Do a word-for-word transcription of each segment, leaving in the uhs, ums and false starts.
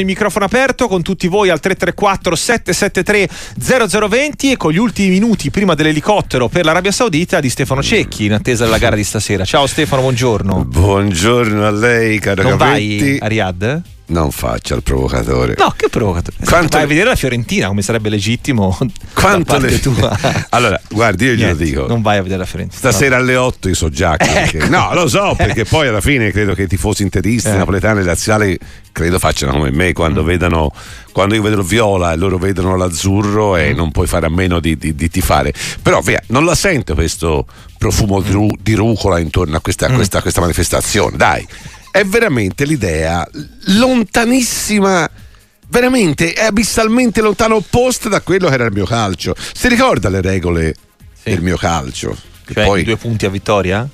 Il microfono aperto con tutti voi al tre tre quattro sette sette tre zero zero due zero e con gli ultimi minuti prima dell'elicottero per l'Arabia Saudita di Stefano Cecchi in attesa della gara di stasera. Ciao Stefano, buongiorno. Buongiorno a lei, caro Capetti. Non vai a Riyadh? Non faccia il provocatore. No, che provocatore? Quanto vai le... a vedere la Fiorentina, come sarebbe legittimo quanto da parte le... tua. Allora, guardi, io glielo dico. Non vai a vedere la Fiorentina. Stasera no. Alle otto io so già che... Ecco. Perché... No, lo so, perché poi alla fine credo che i tifosi interisti, eh. napoletani e laziali credo facciano come me quando mm. vedano quando io vedo viola e loro vedono l'azzurro e mm. non puoi fare a meno di, di, di tifare. Però via, non la sento questo profumo mm. di rucola intorno a questa, mm. questa, questa manifestazione, dai. È veramente l'idea lontanissima, veramente è abissalmente lontana, opposta da quello che era il mio calcio. Si ricorda le regole sì. del mio calcio? Che cioè poi... due punti a vittoria?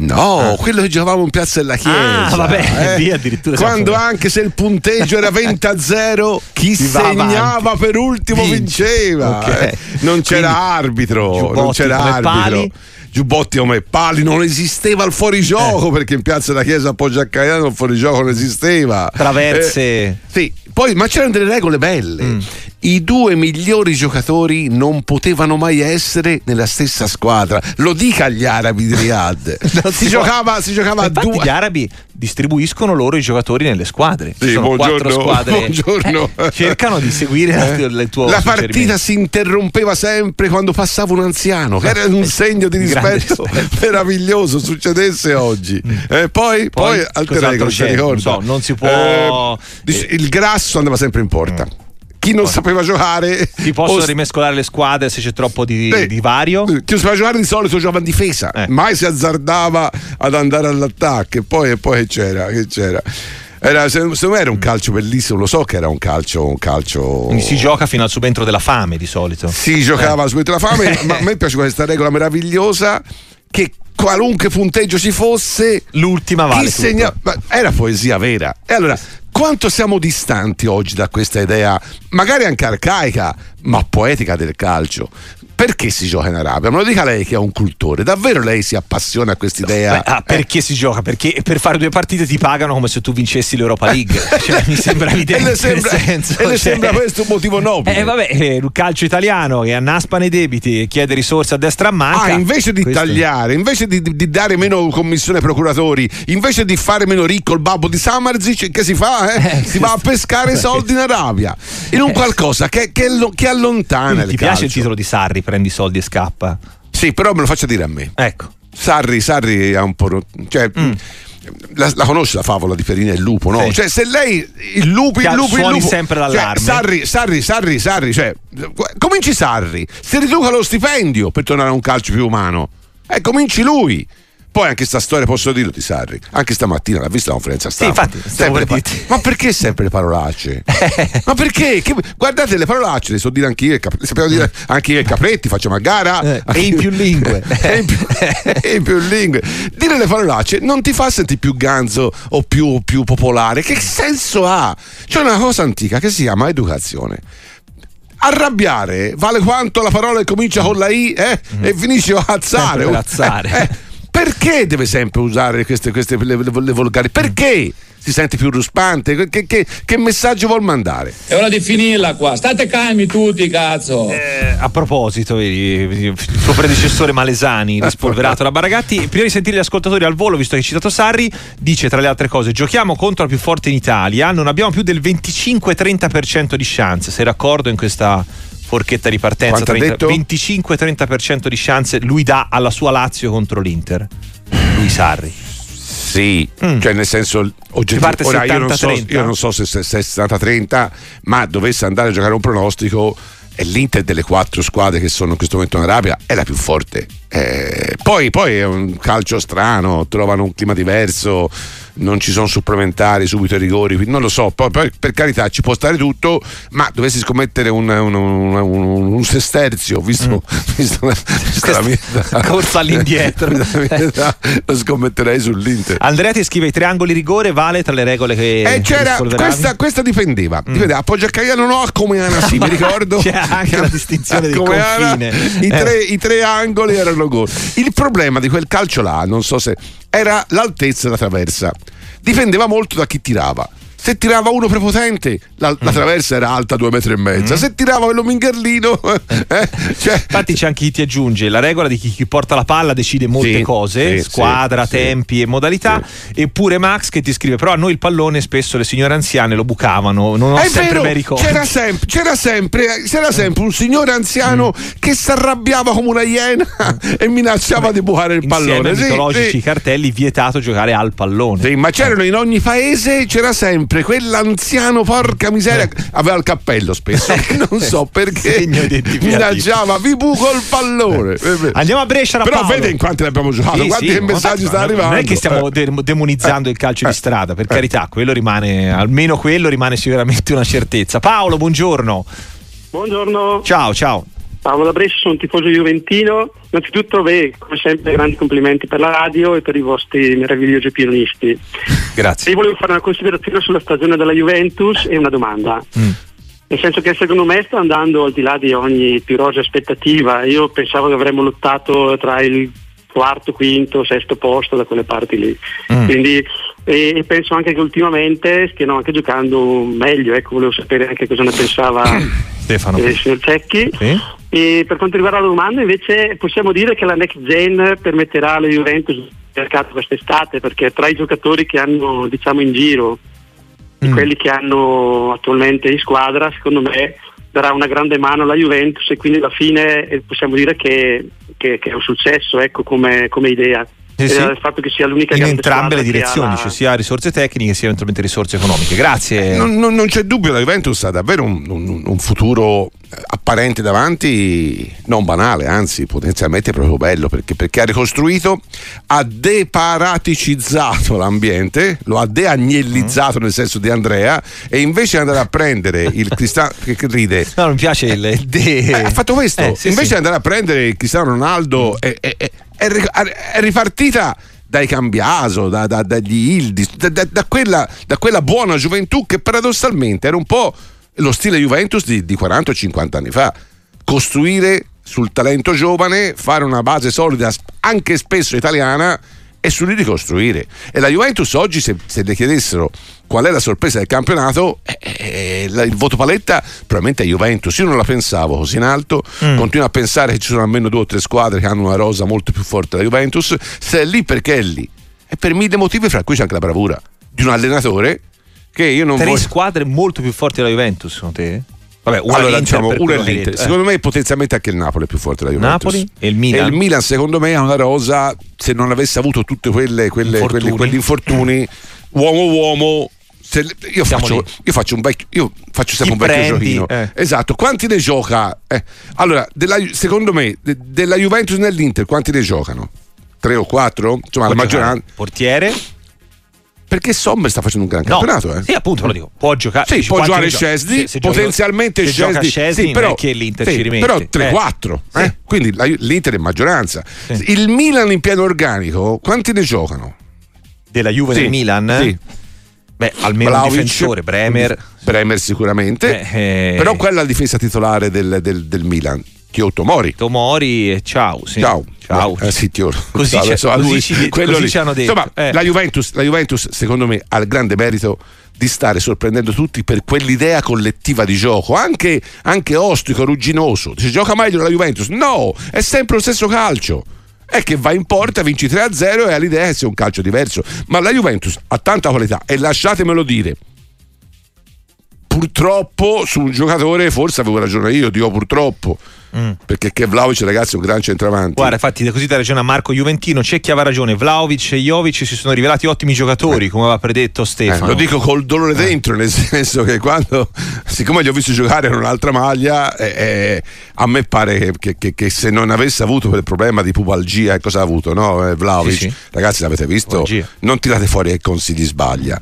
No, ah. quello che giocavamo in Piazza della Chiesa. Ah, vabbè, eh? Via addirittura. Quando anche se il punteggio era venti a zero, chi segnava per ultimo Vinci. vinceva. Okay. Eh? Non c'era Quindi, arbitro, giubbotti, non c'era arbitro. Pali. Giubbotti come pali, non esisteva il fuorigioco eh. perché in Piazza della Chiesa a Poggio a Caiano il fuorigioco non esisteva. Traverse. Eh, sì, poi ma c'erano delle regole belle. Mm. I due migliori giocatori non potevano mai essere nella stessa squadra. Lo dica agli arabi di Riyadh. si, si giocava, si giocava a due. Gli arabi distribuiscono loro i giocatori nelle squadre. Sì, sono quattro squadre. Buongiorno. Eh, cercano di seguire eh. la, il tuo la partita si interrompeva sempre quando passava un anziano. Era un segno di rispetto meraviglioso. Succedesse oggi. Mm. Eh, poi, poi, poi altre regole. Si non, so, non si può. Eh, il grasso andava sempre in porta. Mm. Chi non sapeva giocare si possono o... rimescolare le squadre se c'è troppo di eh, divario. Chi non sapeva giocare di solito giocava in difesa, eh. mai si azzardava ad andare all'attacco. E poi, e poi c'era, che c'era. Era, secondo me era un calcio bellissimo, lo so che era un calcio, un calcio. Quindi si gioca fino al subentro della fame di solito. Si giocava eh. al subentro della fame, ma a me piace questa regola meravigliosa che qualunque punteggio ci fosse, l'ultima vale. Segna... Era poesia vera. E allora, quanto siamo distanti oggi da questa idea, magari anche arcaica, ma poetica del calcio? Perché si gioca in Arabia? Me lo dica lei che è un cultore, davvero lei si appassiona a quest'idea? Beh, ah, perché eh. si gioca? Perché per fare due partite ti pagano come se tu vincessi l'Europa League. Cioè, mi sembra evidente. E le sembra, nel senso, e cioè... le sembra questo un motivo nobile. Eh vabbè, il calcio italiano che annaspano i debiti e chiede risorse a destra a manca. Ah, invece di questo... tagliare, invece di, di dare meno commissione ai procuratori, invece di fare meno ricco il babbo di Samardžić, che si fa? Eh? Eh, si questo... va a pescare soldi in Arabia. In un qualcosa che, che, che allontana. Quindi, il ti calcio. Piace il titolo di Sarri? Prendi i soldi e scappa. Sì, però me lo faccia dire a me. Ecco. Sarri, Sarri ha un po'. Cioè, mm. la, la conosce la favola di Perina e il lupo, no? Sì. Cioè, se lei il lupo, il lupo, suoni il lupo, sempre l'allarme. Cioè, Sarri, Sarri, Sarri, Sarri, cioè, cominci Sarri, si riduca lo stipendio per tornare a un calcio più umano. Eh, cominci lui. Poi anche sta storia posso dirlo di Sarri, anche stamattina l'ha vista la conferenza stampa. Sì, infatti, pa- ma perché sempre le parolacce? Ma perché? Che, guardate le parolacce, le so dire anch'io, le cap- sapevo dire anche io e Capretti, facciamo a gara eh, e in più lingue. e, in più, e in più lingue. Dire le parolacce non ti fa sentire più ganzo o più, più popolare. Che senso ha? C'è una cosa antica che si chiama educazione. Arrabbiare vale quanto la parola che comincia con la I eh, mm. e finisce con azzare. Perché deve sempre usare queste, queste le, le volgari? Perché si sente più ruspante? Che, che, che messaggio vuol mandare? È ora di finirla qua, state calmi tutti, cazzo. Eh, a proposito, vedi, il suo predecessore Malesani, rispolverato da Baragatti, prima di sentire gli ascoltatori al volo, visto che hai citato Sarri, dice tra le altre cose: giochiamo contro la più forte in Italia, non abbiamo più del venticinque trenta per cento di chance. Sei d'accordo in questa forchetta di partenza? venticinque trenta per cento di chance lui dà alla sua Lazio contro l'Inter, lui Sarri. Sì, mm. cioè nel senso oggettivamente ora settanta, io, non so, io non so se sessanta trenta, ma dovesse andare a giocare un pronostico, e l'Inter delle quattro squadre che sono in questo momento in Arabia è la più forte. Eh, poi, poi è un calcio strano, trovano un clima diverso, non ci sono supplementari, subito i rigori, non lo so, poi, poi per carità ci può stare tutto, ma dovessi scommettere un, un, un, un, un sesterzio, visto, mm. visto la, la mia età, corsa all'indietro, la mia età, lo scommetterei sull'Inter. Andretti scrive: i triangoli rigore vale tra le regole che eh, c'era, questa, questa dipendeva, mm. dipendeva. A Poggio a Caiano no, a Comeana sì, mi ricordo c'è anche la distinzione di confine. I tre, eh. i tre angoli erano gol. Il problema di quel calcio là, non so se era l'altezza della traversa, dipendeva molto da chi tirava. se tirava uno prepotente la, la traversa era alta due metri e mezzo, mm. se tirava quello mingherlino eh, cioè. Infatti c'è anche chi ti aggiunge la regola di chi, chi porta la palla decide molte sì, cose, sì, squadra, sì, tempi sì. e modalità sì. Eppure Max che ti scrive però a noi il pallone spesso le signore anziane lo bucavano, non ho è sempre vero, ricordi. C'era sempre, c'era sempre c'era sempre un signore anziano mm. che si arrabbiava come una iena mm. e minacciava mm. di bucare il insieme pallone, insieme ai mitologici sì, cartelli vietato giocare al pallone sì, ma c'erano in ogni paese, c'era sempre quell'anziano, porca miseria, aveva il cappello spesso, non so perché, minacciava vi buco il pallone. Andiamo a Brescia, però Paolo. Vede in quanti ne abbiamo giocato, sì, quanti sì, messaggi stanno arrivando. Non è che stiamo eh. demonizzando eh. il calcio eh. di strada, per eh. carità, quello rimane, almeno quello rimane sicuramente una certezza. Paolo, buongiorno. Buongiorno. Ciao, ciao. Paolo da Brescia, sono un tifoso juventino. Innanzitutto, beh, come sempre, grandi complimenti per la radio e per i vostri meravigliosi opinionisti. Grazie. Io volevo fare una considerazione sulla stagione della Juventus e una domanda. Mm. Nel senso che secondo me sta andando al di là di ogni più rosea aspettativa. Io pensavo che avremmo lottato tra il quarto, quinto, sesto posto da quelle parti lì. Mm. Quindi e penso anche che ultimamente stiano anche giocando meglio, ecco, volevo sapere anche cosa ne pensava Stefano. Eh, il signor Cecchi. Sì. E per quanto riguarda la domanda invece possiamo dire che la next gen permetterà alla Juventus di mercato quest'estate, perché tra i giocatori che hanno diciamo in giro mm. quelli che hanno attualmente in squadra, secondo me darà una grande mano alla Juventus e quindi alla fine possiamo dire che, che, che è un successo, ecco, come, come idea. Eh sì. Il fatto che sia l'unica in entrambe le direzioni, la... cioè sia risorse tecniche sia eventualmente risorse economiche. Grazie. Eh, non, non, non c'è dubbio, la Juventus ha davvero un, un, un futuro apparente davanti, non banale, anzi potenzialmente proprio bello, perché, perché ha ricostruito, ha deparaticizzato l'ambiente, lo ha deagnellizzato mm. nel senso di Andrea, e invece andare a prendere il Cristiano che ride no non mi piace il de... eh, ha fatto questo eh, sì, invece sì. andare a prendere il Cristiano Ronaldo e eh, eh, è ripartita dai Cambiaso, da, da, dagli Yıldız, da, da, da, quella, da quella buona gioventù che paradossalmente era un po' lo stile Juventus di, di quaranta o cinquanta anni fa, costruire sul talento giovane, fare una base solida anche spesso italiana e su lì ricostruire. E la Juventus oggi, se, se le chiedessero qual è la sorpresa del campionato, eh, eh, la, il voto paletta probabilmente è Juventus. Io non la pensavo così in alto, mm. continuo a pensare che ci sono almeno due o tre squadre che hanno una rosa molto più forte della Juventus. Se è lì, perché è lì, e per mille motivi, fra cui c'è anche la bravura di un allenatore che io non tre voglio... squadre molto più forti della Juventus secondo te? Vabbè, una allora, diciamo, uno è l'Inter. Eh. Secondo me potenzialmente anche il Napoli è più forte della Juventus. Napoli e il Milan. E il Milan secondo me ha una rosa, se non avesse avuto tutti quelle, quelle, quelle, quegli infortuni, uomo uomo, se, io, faccio, io faccio un vecchio, io faccio sempre Chi un vecchio prendi, giochino. Eh. Esatto, quanti ne gioca? Eh. Allora, della, secondo me de, della Juventus nell'Inter quanti ne giocano? Tre o quattro? Insomma, può la maggioranza. Portiere. Perché Sommer sta facendo un gran no. campionato, eh? Sì, appunto, lo dico. Può giocare, sì, può giocare Scesdy, potenzialmente Scesdy, sì, però che l'Inter sì, ci rimette. Però tre quattro, eh. eh? sì. Quindi la, l'Inter in maggioranza. Sì. Il Milan in pieno organico, quanti ne giocano? Della Juve sì. del Milan? Sì. Beh, almeno Vlahović, un difensore, Bremer. Bremer sicuramente. Eh, eh. Però quella è la difesa titolare del, del, del Milan. Chio Tomori. Tomori e ciao, sì. Ciao. Ciao. Eh, sì, ti oro. Così, no, adesso, così, ci, così ci hanno detto. Insomma, eh. la, Juventus, la Juventus, secondo me, ha il grande merito di stare sorprendendo tutti per quell'idea collettiva di gioco, anche, anche ostico, rugginoso. Si gioca meglio la Juventus? No, è sempre lo stesso calcio. È che va in porta, vinci tre a zero e ha l'idea che sia un calcio diverso. Ma la Juventus ha tanta qualità e lasciatemelo dire. Purtroppo su un giocatore, forse avevo ragione io, dico purtroppo, mm. perché che Vlahović, ragazzi, è un gran centravanti. Guarda, infatti da così da ragione a Marco Juventino, c'è chi aveva ragione, Vlahović e Jovic si sono rivelati ottimi giocatori, eh. come aveva predetto Stefano. Eh, lo dico col dolore dentro, eh. nel senso che quando, siccome li ho visti giocare in un'altra maglia, eh, eh, a me pare che, che, che se non avesse avuto quel problema di pubalgia, eh, cosa ha avuto, no? Eh, Vlahović, sì, sì. Ragazzi, l'avete visto? Pubalgia. Non tirate fuori che Consigli sbaglia.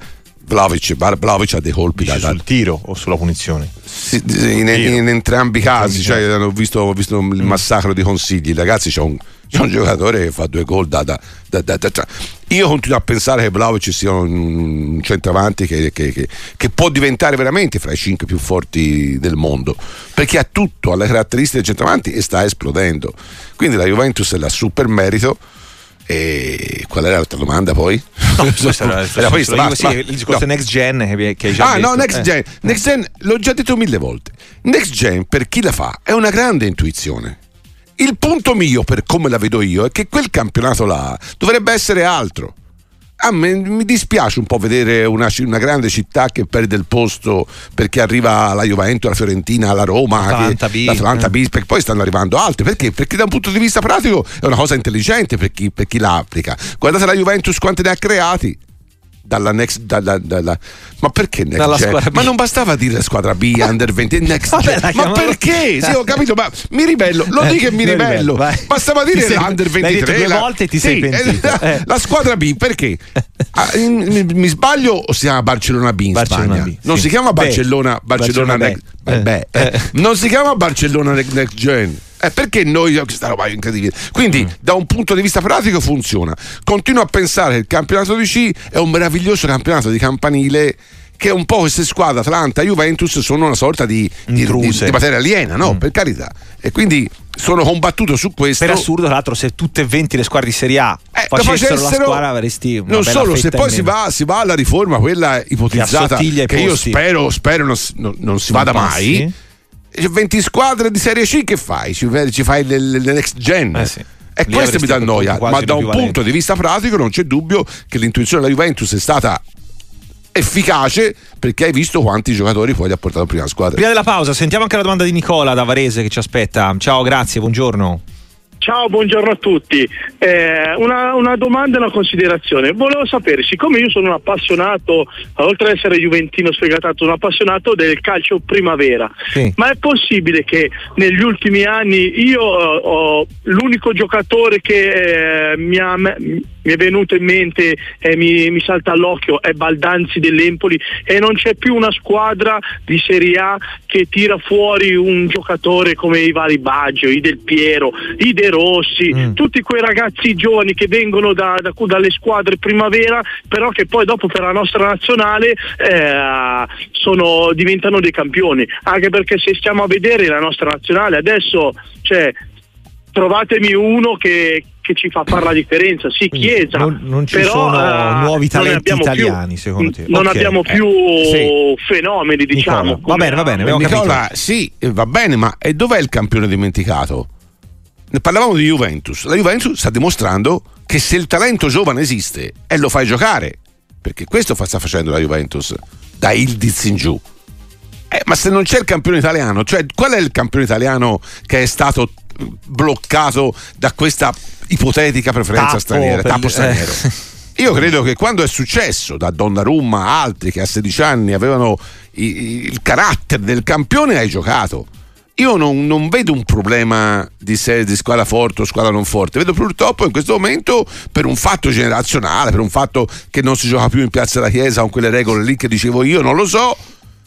Vlahović ha dei colpi da, sul tiro o sulla punizione? Sì, in, in, in entrambi i casi, cioè, ho, visto, ho visto il massacro di Consigli, ragazzi, c'è un, c'è un giocatore che fa due gol da, da, da, da, da. Io continuo a pensare che Vlahović sia un centravanti che, che, che, che può diventare veramente fra i cinque più forti del mondo, perché ha tutto, ha le caratteristiche del centravanti e sta esplodendo, quindi la Juventus è la super merito. E qual era l'altra domanda poi? No, questa era, era questa, ma, sì, ma, il discorso no. Next Gen che, che hai già ah detto. no Next eh. Gen Next Gen l'ho già detto mille volte. Next Gen, per chi la fa, è una grande intuizione. Il punto mio, per come la vedo io, è che quel campionato là dovrebbe essere altro. A me mi dispiace un po' vedere una, una grande città che perde il posto perché arriva la Juventus, la Fiorentina, la Roma, l'Atalanta B, l'Atalanta B, perché poi stanno arrivando altri. Perché? Perché da un punto di vista pratico è una cosa intelligente per chi, per chi la applica. Guardate la Juventus quanti ne ha creati dalla next dalla, dalla, ma perché next gen? Ma non bastava dire squadra B, under venti next Vabbè, gen. Ma perché? Sì, ho capito, ma mi ribello, lo eh, dico e mi ribello. Vai. Bastava dire sei, l'under ventitré due la, volte ti sì, sei pentito. La, eh. la squadra B, perché? Ah, mi, mi sbaglio o si chiama Barcellona B in Barcellona Spagna? B, non sì. si chiama Barcellona Beh. Barcellona, Barcellona Next. Beh, eh. Eh. Non si chiama Barcellona Next Gen. Eh, perché noi questa roba è incredibile. Quindi mm. da un punto di vista pratico funziona. Continuo a pensare che il campionato di C è un meraviglioso campionato di campanile, che un po' queste squadre Atalanta, Juventus sono una sorta di, di, di, di materia aliena, no? Mm. Per carità. E quindi sono combattuto su questo. Per assurdo, tra l'altro, se tutte e venti le squadre di Serie A eh, facessero, facessero la squadra, avresti una non bella solo, se poi si va, si va alla riforma quella ipotizzata, che, che io spero, spero non, non, non si non vada passi. mai. venti squadre di Serie C, che fai? Ci, ci fai le, le, le next gen? Eh sì. E Lì questo mi dà noia, ma da un punto valenti. di vista pratico non c'è dubbio che l'intuizione della Juventus è stata efficace, perché hai visto quanti giocatori poi li ha portato in prima squadra. Prima della pausa sentiamo anche la domanda di Nicola da Varese che ci aspetta. Ciao, grazie, buongiorno. Ciao, buongiorno a tutti. Eh, una, una domanda e una considerazione. Volevo sapere, siccome io sono un appassionato, oltre ad essere juventino sfegatato, un appassionato del calcio primavera, sì. ma è possibile che negli ultimi anni io oh, l'unico giocatore che eh, mi, ha, mi è venuto in mente e eh, mi, mi salta all'occhio è Baldanzi dell'Empoli, e non c'è più una squadra di Serie A che tira fuori un giocatore come i vari Baggio, i Del Piero, i De Rossi, mm. tutti quei ragazzi giovani che vengono da, da, dalle squadre primavera, però che poi dopo per la nostra nazionale eh, sono, diventano dei campioni, anche perché se stiamo a vedere la nostra nazionale adesso, cioè, trovatemi uno che, che ci fa fare la differenza. Sì, Chiesa, non, non ci però, sono uh, nuovi talenti italiani più, secondo te? Non okay. abbiamo più eh, sì. fenomeni, diciamo. Va bene, va bene, abbiamo Nicola, capito. Sì, va bene, ma e dov'è il campione dimenticato? Ne parlavamo di Juventus. La Juventus sta dimostrando che se il talento giovane esiste e lo fai giocare, perché questo sta facendo la Juventus da Yıldız in giù, eh, ma se non c'è il campione italiano, cioè qual è il campione italiano che è stato bloccato da questa ipotetica preferenza Tappo straniera per... Tappo straniero eh. Io credo che quando è successo da Donnarumma a altri che a sedici anni avevano il carattere del campione, hai giocato. Io non, non vedo un problema di, se, di squadra forte o squadra non forte. Vedo purtroppo in questo momento, per un fatto generazionale, per un fatto che non si gioca più in Piazza della Chiesa con quelle regole lì che dicevo io, non lo so,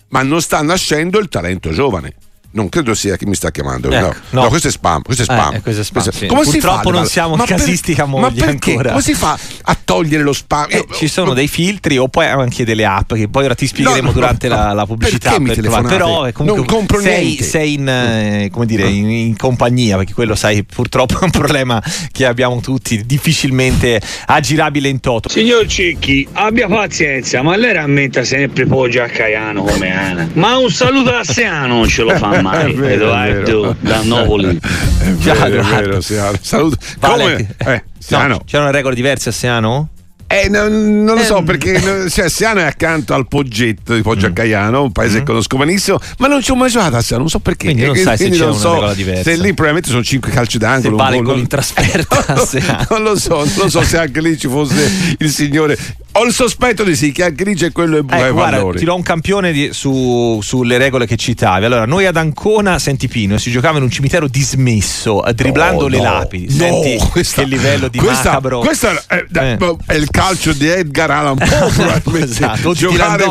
ma non sta nascendo il talento giovane. Non credo sia chi mi sta chiamando, ecco, no. No. no, questo è spam. Questo è spam. Eh, questo è spam, questo è spam. Sì. Come Purtroppo si fa, non siamo in casistica per, moglie ma ancora. Come si fa a togliere lo spam? Eh, Io, ci sono no. dei filtri o poi anche delle app che poi ora ti spiegheremo no, durante no, la, la pubblicità. Per però comunque, non compro sei, niente. Sei in, eh, come dire, in, in compagnia, perché quello sai purtroppo è un problema che abbiamo tutti, difficilmente aggirabile in toto. Signor Cecchi, abbia pazienza, ma lei rammenta sempre Poggio a Caiano come Ana. Ma un saluto a Seano ce lo fa. Mai, vero, Edoardo da Napoli. È vero, è vero, Seano. Saluto. Vale. Eh, Seano. No, c'erano regole diverse a Seano? Eh, non, non lo so, perché cioè, Seano è accanto al Poggetto di Poggio a Caiano, un paese mm. che conosco benissimo, ma non ci ho mai giocato a Seano, non so perché. Quindi non sai se c'è una so, regola diversa. Se lì probabilmente sono cinque calci d'angolo. Se vale con non... in trasferta a Seano. Non lo so, non lo so se anche lì ci fosse il signore. Ho il sospetto di sì, che anche lì c'è quello e buono. Eh, guarda, valori. Ti do un campione di, su, sulle regole che citavi. Allora, noi ad Ancona, senti Pino, si giocava in un cimitero dismesso, dribblando no, le no, lapidi. Senti no, questa, che livello di questa, macabro. Questo è, eh. è il calcio di Edgar Allan Poe. esatto, giocare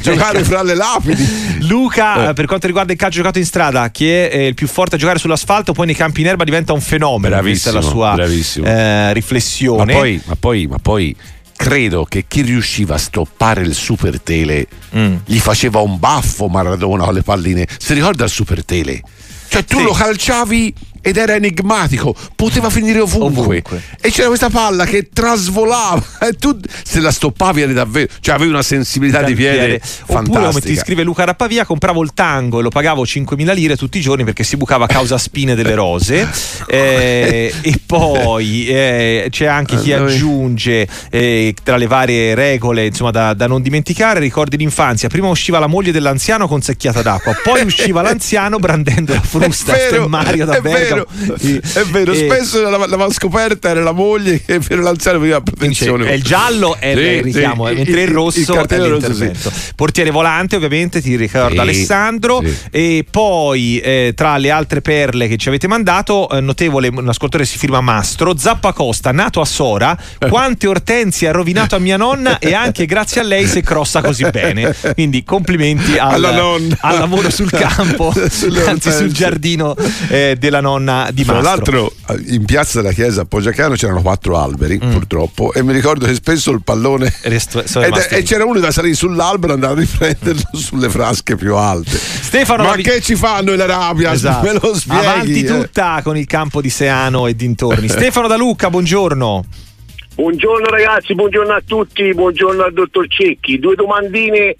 giocare fra le lapidi. Luca, eh. per quanto riguarda il calcio giocato in strada, che è il più forte a giocare sull'asfalto, poi nei campi in erba diventa un fenomeno. Bravissimo, questa è la sua bravissimo. Eh, riflessione. Ma poi, ma poi, ma poi credo che chi riusciva a stoppare il super tele mm. gli faceva un baffo Maradona alle palline. Si ricorda il super tele? Cioè tu sì. lo calciavi ed era enigmatico, poteva finire ovunque, ovunque. E c'era questa palla che trasvolava e tu se la stoppavi eri davvero, cioè avevi una sensibilità da di piede, piede. fantastica. Oppure, come ti scrive Luca Rappavia, compravo il tango e lo pagavo cinquemila lire tutti i giorni perché si bucava a causa spine delle rose. Eh, e poi eh, c'è anche chi aggiunge eh, tra le varie regole, insomma, da, da non dimenticare: ricordi l'infanzia, prima usciva la moglie dell'anziano con secchiata d'acqua, poi usciva l'anziano brandendo la frusta. Mario da Bergamo. Sì, è vero, e spesso la, la scoperta era la moglie che per l'anziano veniva protezione. È il giallo è sì, il richiamo, sì, mentre il, il rosso il è l'intervento. Sì. Portiere volante, ovviamente, ti ricorda sì, Alessandro. Sì. E poi eh, tra le altre perle che ci avete mandato, eh, notevole, un ascoltatore si firma Mastro, Zappacosta, nato a Sora, quante ortensie ha rovinato a mia nonna e anche grazie a lei se crossa così bene. Quindi complimenti al, al lavoro sul campo, anzi sul giardino eh, della nonna. Di Tra l'altro in Piazza della Chiesa a Poggio a Caiano c'erano quattro alberi mm. purtroppo, e mi ricordo che spesso il pallone Resto, ed, e c'era uno da salire sull'albero e andare a riprenderlo sulle frasche più alte. Stefano, ma vi... che ci fanno in Arabia? Esatto. Me lo spieghi, avanti eh. tutta con il campo di Seano e dintorni. Stefano da Lucca, buongiorno. Buongiorno ragazzi, buongiorno a tutti, buongiorno al dottor Cecchi. Due domandine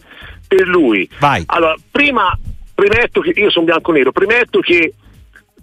per lui. Vai. Allora, prima premetto che io sono bianconero, premetto che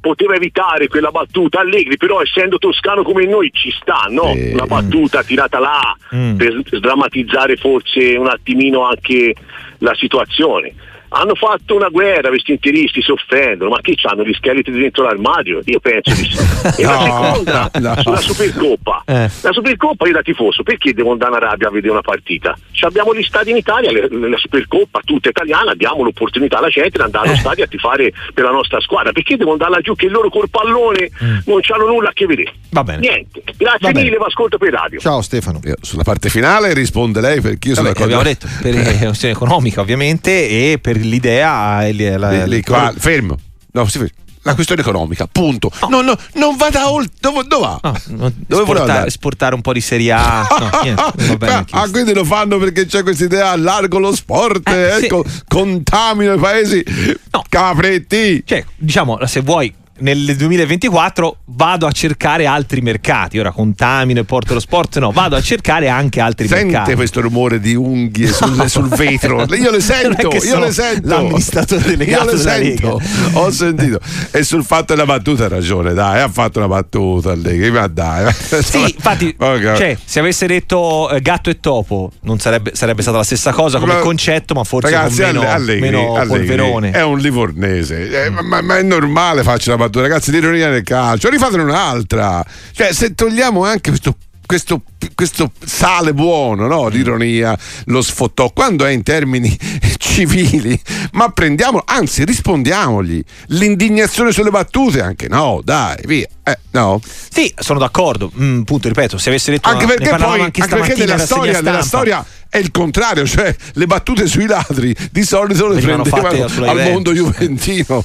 poteva evitare quella battuta Allegri, però essendo toscano come noi ci sta, no? Eh, una battuta mm. tirata là mm. per sdrammatizzare forse un attimino anche la situazione. Hanno fatto una guerra, questi interisti si offendono, ma che c'hanno gli scheletri dentro l'armadio? Io penso di sì. E no, la seconda no, no. sulla Supercoppa. Eh. La Supercoppa io da tifoso, perché devo andare in Arabia a vedere una partita? Ci abbiamo gli stadi in Italia, la Supercoppa tutta italiana, diamo l'opportunità alla gente di andare allo eh. stadio a tifare per la nostra squadra. Perché devo andare laggiù che il loro col pallone mm. non c'hanno nulla a che vedere? Va bene. Niente. Grazie Va mille, vi ascolto per radio. Ciao Stefano. Io sulla parte finale risponde lei, perché io sono d'accordo. Abbiamo detto, per eh. questione economica ovviamente e per l'idea la, la, le, qua, fermo no si fermo la questione economica, punto. No, no, no, non vada oltre. Dove, dove va? No, no, dove sportare, esportare un po' di Serie A. No, niente, va bene, ah, quindi lo fanno perché c'è questa idea: allargo lo sport, eh, ecco, sì. contamino i paesi. No. Capretti. Cioè, diciamo, se vuoi, nel duemilaventiquattro vado a cercare altri mercati. Ora contamino e porto lo sport, no, vado a cercare anche altri sente mercati. Sente questo rumore di unghie sul, sul vetro? Io le sento, io le sento. L'amministratore delegato io le sento. Lega. Ho sentito. E sul fatto della battuta ha ragione, dai, ha fatto una battuta Allegri, ma dai. Sì, infatti, okay. cioè, se avesse detto eh, gatto e topo non sarebbe, sarebbe stata la stessa cosa come ma, concetto, ma forse ragazzi, con meno, Allegri, meno Allegri polverone. È un livornese, eh, ma, ma è normale faccio una battuta. Ragazzi, l'ironia del calcio, rifatene un'altra, cioè se togliamo anche questo questo questo sale buono, no? L'ironia, lo sfottò quando è in termini civili, ma prendiamo, anzi rispondiamogli. L'indignazione sulle battute anche no, dai, via. Eh, no? Sì, sono d'accordo, mm, punto, ripeto, se avesse detto anche una, perché poi anche, anche perché nella storia, nella storia è il contrario, cioè le battute sui ladri di solito le prendevano al mondo juventino.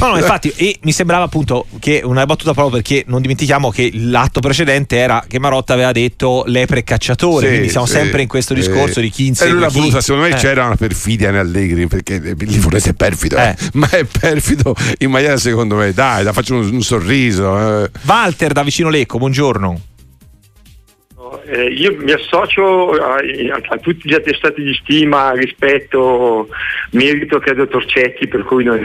No, no, infatti, e mi sembrava appunto che una battuta, proprio perché non dimentichiamo che l'atto precedente era che Marotta aveva detto lepre e cacciatore, sì, quindi siamo sì, sempre in questo discorso eh, di chi insegue una battuta. Secondo me eh. c'era una perfidia in Allegri, perché lì volete è perfido, eh. ma è perfido in maniera, secondo me, dai, la faccio un, un sorriso. Eh. Walter da vicino Lecco, buongiorno. Eh, io mi associo a, a, a tutti gli attestati di stima, rispetto, merito che ha il dottor Cecchi, per cui non,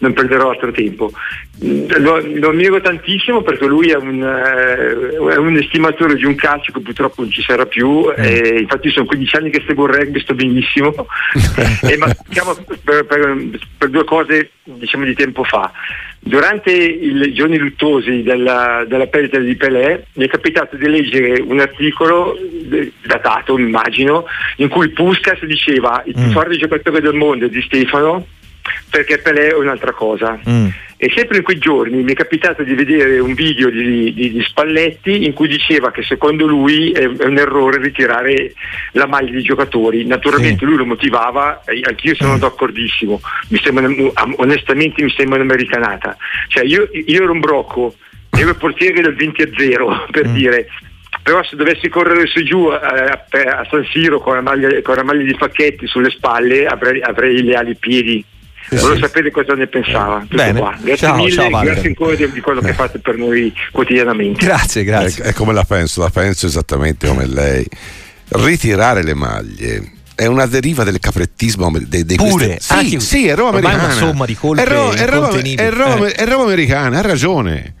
non perderò altro tempo. Lo, lo ammiro tantissimo perché lui è un, eh, è un estimatore di un calcio che purtroppo non ci sarà più, eh, infatti sono quindici anni che seguo il rugby, sto benissimo. eh, ma diciamo, per, per, per due cose diciamo di tempo fa. Durante i giorni luttuosi della, della perdita di Pelé mi è capitato di leggere un articolo datato, immagino, in cui Puskas diceva il più forte mm. giocatore del mondo è Di Stefano perché Pelé è un'altra cosa. Mm. E sempre in quei giorni mi è capitato di vedere un video di, di, di Spalletti in cui diceva che secondo lui è, è un errore ritirare la maglia dei giocatori. Naturalmente sì. lui lo motivava, anch'io sono mm. d'accordissimo, mi sembra, onestamente mi sembra un'americanata. Cioè io, io ero un brocco, ero il portiere del venti a zero per mm. dire, però se dovessi correre su giù a, a, a San Siro con la maglia, con la maglia di Facchetti sulle spalle avrei, avrei le ali piedi. sì, volevo sì. sapere cosa ne pensava. Bene. Qua. Grazie ciao, mille, ciao, grazie ancora di quello che fate per noi quotidianamente. Grazie, grazie. È, è come la penso, la penso esattamente come lei. Ritirare le maglie è una deriva del caprettismo dei, dei pure queste... sì, sì, è roba americana, una somma di colpe è, ro- è, roba, è, roba, eh. è roba americana, ha ragione.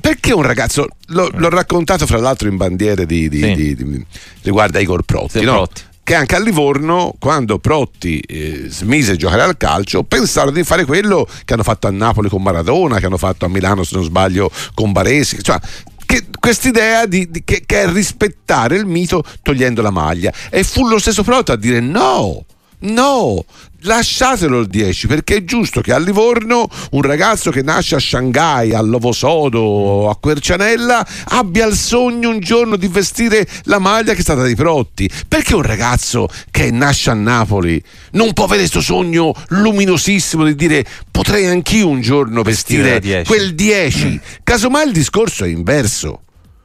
Perché un ragazzo, lo, l'ho raccontato fra l'altro in bandiere di, di, sì. di, di riguardo ai gol Protti, sì, no? Protti, che anche a Livorno, quando Protti eh, smise di giocare al calcio, pensarono di fare quello che hanno fatto a Napoli con Maradona, che hanno fatto a Milano, se non sbaglio, con Baresi, cioè che quest'idea di, di, che, che è rispettare il mito togliendo la maglia. E fu lo stesso Protti a dire no, no, lasciatelo il dieci, perché è giusto che a Livorno un ragazzo che nasce a Shanghai, a Lovosodo, a Quercianella abbia il sogno un giorno di vestire la maglia che è stata dei Protti. Perché un ragazzo che nasce a Napoli non può avere questo sogno luminosissimo di dire potrei anch'io un giorno vestire, vestire quel dieci? Casomai il discorso è inverso: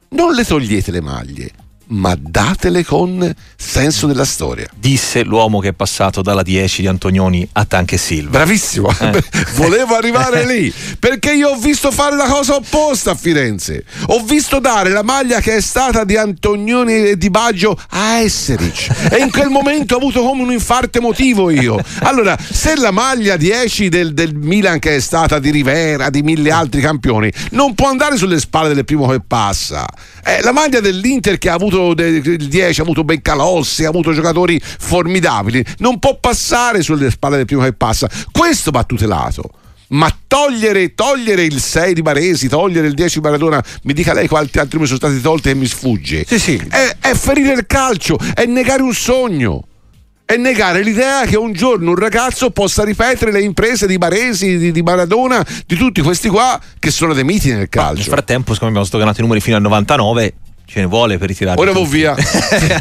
non le togliete le maglie, ma datele con senso della storia. Disse l'uomo che è passato dalla dieci di Antonioni a Tanque Silva. Bravissimo, eh. volevo arrivare lì, perché io ho visto fare la cosa opposta a Firenze. Ho visto dare la maglia che è stata di Antonioni e di Baggio a Esserich e in quel momento ho avuto come un infarto emotivo io. Allora, se la maglia dieci del, del Milan, che è stata di Rivera, di mille altri campioni, non può andare sulle spalle del primo che passa, eh, la maglia dell'Inter, che ha avuto il dieci, ha avuto Beccalossi, ha avuto giocatori formidabili, non può passare sulle spalle del primo che passa. Questo va tutelato, ma togliere, togliere il sei di Baresi, togliere il dieci di Maradona, mi dica lei quanti altri mi sono stati tolti e mi sfugge, sì, sì. È, è ferire il calcio, è negare un sogno, è negare l'idea che un giorno un ragazzo possa ripetere le imprese di Baresi, di, di Maradona, di tutti questi qua che sono dei miti nel calcio. Ma nel frattempo, siccome abbiamo stoccato i numeri fino al novantanove, ce ne vuole per ritirare. Ora vado via.